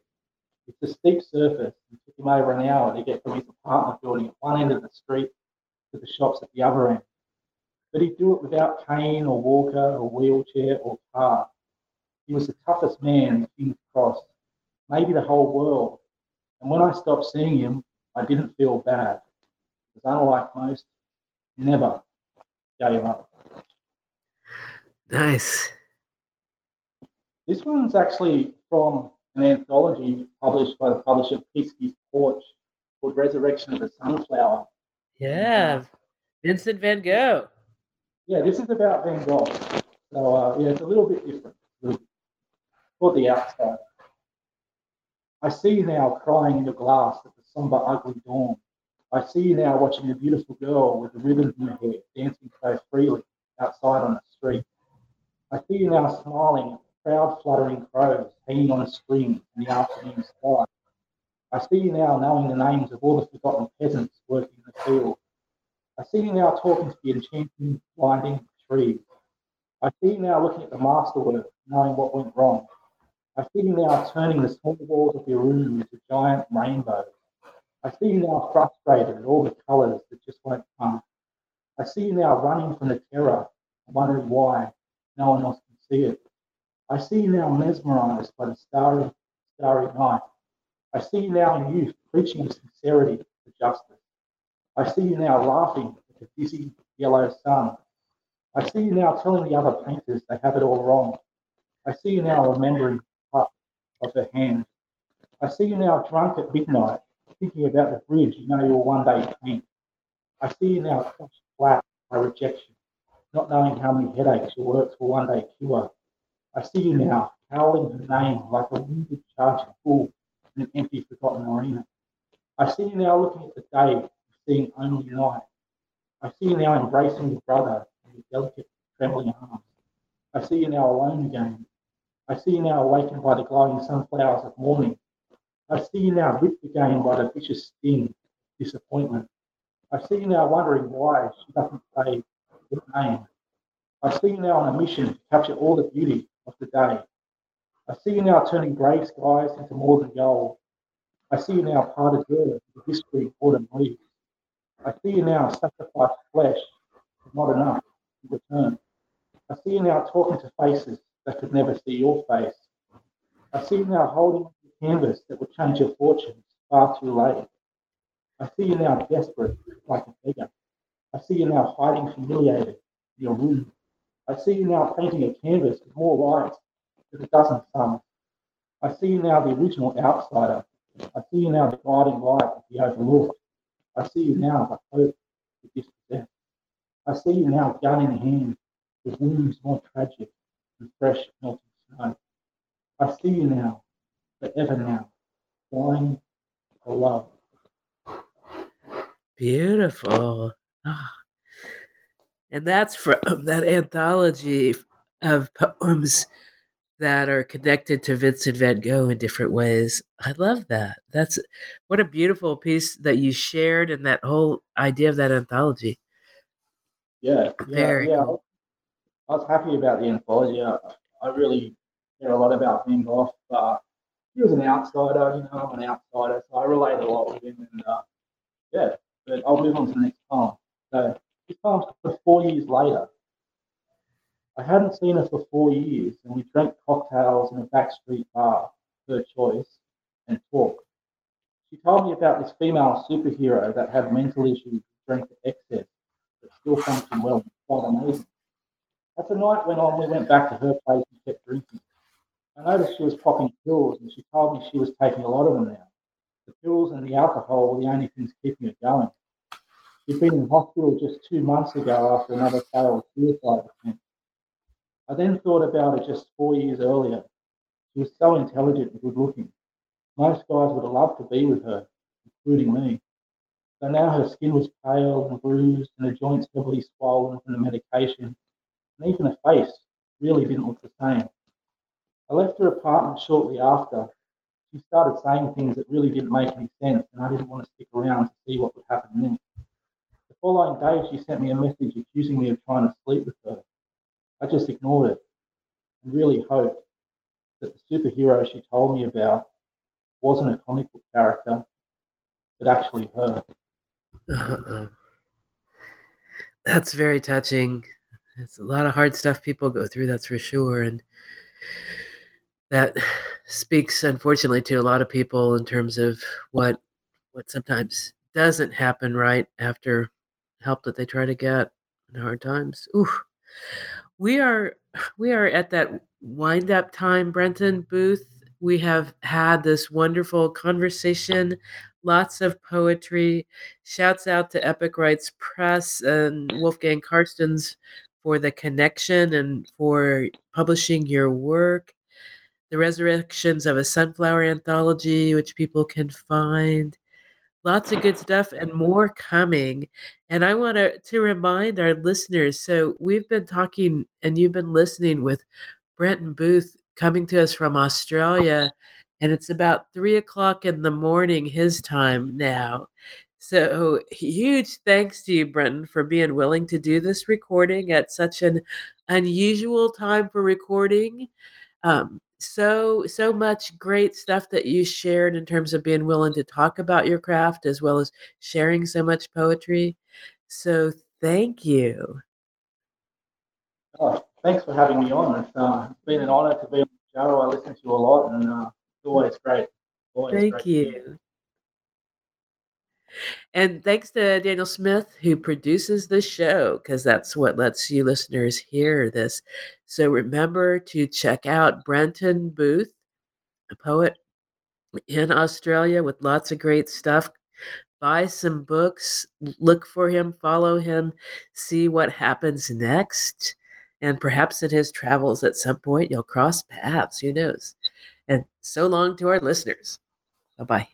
It's a steep surface and took him over an hour to get from his apartment building at one end of the street to the shops at the other end. But he'd do it without cane or walker or wheelchair or car. He was the toughest man in King's Cross, maybe the whole world. And when I stopped seeing him, I didn't feel bad. Because unlike most, never gave up. Nice. This one's actually from an anthology published by the publisher Pisky's Porch called Resurrection of the Sunflower. Yeah, Vincent van Gogh. Yeah, this is about Van Gogh. So, it's a little bit different. Called The Outsider. I see you now crying in your glass at the somber, ugly dawn. I see you now watching a beautiful girl with the ribbons in her hair dancing so freely outside on the street. I see you now smiling at the proud fluttering crows hanging on a string in the afternoon sky. I see you now knowing the names of all the forgotten peasants working in the field. I see you now talking to the enchanting, blinding trees. I see you now looking at the masterwork, knowing what went wrong. I see you now turning the small walls of your room into giant rainbows. I see you now frustrated at all the colours that just won't pass. I see you now running from the terror, wondering why no one else can see it. I see you now mesmerised by the starry night. I see you now in youth preaching sincerity for justice. I see you now laughing at the dizzy yellow sun. I see you now telling the other painters they have it all wrong. I see you now remembering the touch of her hand. I see you now drunk at midnight, thinking about the bridge you know you'll one day paint. I see you now crushed flat by rejection, not knowing how many headaches your works will one day cure. I see you now howling her name like a wounded charged bull in an empty, forgotten arena. I see you now looking at the day and seeing only night. I see you now embracing your brother in your delicate, trembling arms. I see you now alone again. I see you now awakened by the glowing sunflowers of morning. I see you now ripped again by the vicious sting of disappointment. I see you now wondering why she doesn't say your name. I see you now on a mission to capture all the beauty of the day. I see you now turning grey skies into more than gold. I see you now parted with the history of autumn leaves. I see you now sacrificed flesh, but not enough in return. I see you now talking to faces that could never see your face. I see you now holding canvas that would change your fortunes far too late. I see you now desperate, like a beggar. I see you now hiding humiliated in your room. I see you now painting a canvas with more light than a dozen suns. I see you now the original outsider. I see you now the guiding light of the overlooked. I see you now the hope of the dispossessed. I see you now gun in hand with wounds more tragic than fresh melting snow. I see you now, forever now, flying for love. Beautiful. Oh. And that's from that anthology of poems that are connected to Vincent van Gogh in different ways. I love that. That's what a beautiful piece that you shared, and that whole idea of that anthology. Yeah. Cool. I was happy about the anthology. I really care a lot about Van Gogh. He was an outsider, I'm an outsider, so I relate a lot with him. And but I'll move on to the next poem. So this poem's for 4 years later. I hadn't seen her for 4 years, and we drank cocktails in a backstreet bar, her choice, and talked. She told me about this female superhero that had mental issues, drank to excess, but still functioned well. It's quite amazing. As the night went on, we went back to her place and kept drinking. I noticed she was popping pills, and she told me she was taking a lot of them now. The pills and the alcohol were the only things keeping her going. She'd been in hospital just 2 months ago after another failed suicide attempt. I then thought about her just 4 years earlier. She was so intelligent and good-looking. Most guys would have loved to be with her, including me. So now her skin was pale and bruised, and her joints heavily swollen from the medication, and even her face really didn't look the same. I left her apartment shortly after. She started saying things that really didn't make any sense, and I didn't want to stick around to see what would happen next. The following day, she sent me a message accusing me of trying to sleep with her. I just ignored it and really hoped that the superhero she told me about wasn't a comic book character, but actually her. That's very touching. It's a lot of hard stuff people go through, that's for sure. And that speaks, unfortunately, to a lot of people in terms of what sometimes doesn't happen right after help that they try to get in hard times. Ooh, we are at that wind-up time, Brenton Booth. We have had this wonderful conversation, lots of poetry. Shouts out to Epic Rites Press and Wolfgang Carstens for the connection and for publishing your work. The Resurrections of a Sunflower anthology, which people can find. Lots of good stuff and more coming. And I want to remind our listeners, so we've been talking and you've been listening with Brenton Booth coming to us from Australia, and it's about 3:00 in the morning his time now. So huge thanks to you, Brenton, for being willing to do this recording at such an unusual time for recording. so much great stuff that you shared in terms of being willing to talk about your craft as well as sharing so much poetry. So thank you. Oh, thanks for having me on. It's been an honor to be on the show. I listen to you a lot, and it's always great. Thank you. And thanks to Daniel Smith, who produces the show, because that's what lets you listeners hear this. So remember to check out Brenton Booth, a poet in Australia with lots of great stuff. Buy some books, look for him, follow him, see what happens next. And perhaps in his travels at some point, you'll cross paths, who knows? And so long to our listeners. Bye-bye.